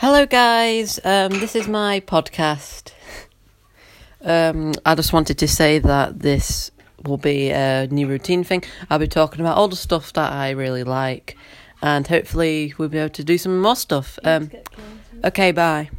Hello guys, this is my podcast. I just wanted to say that this will be a new routine thing. I'll be talking about all the stuff that I really like, and hopefully we'll be able to do some more stuff. Okay, bye.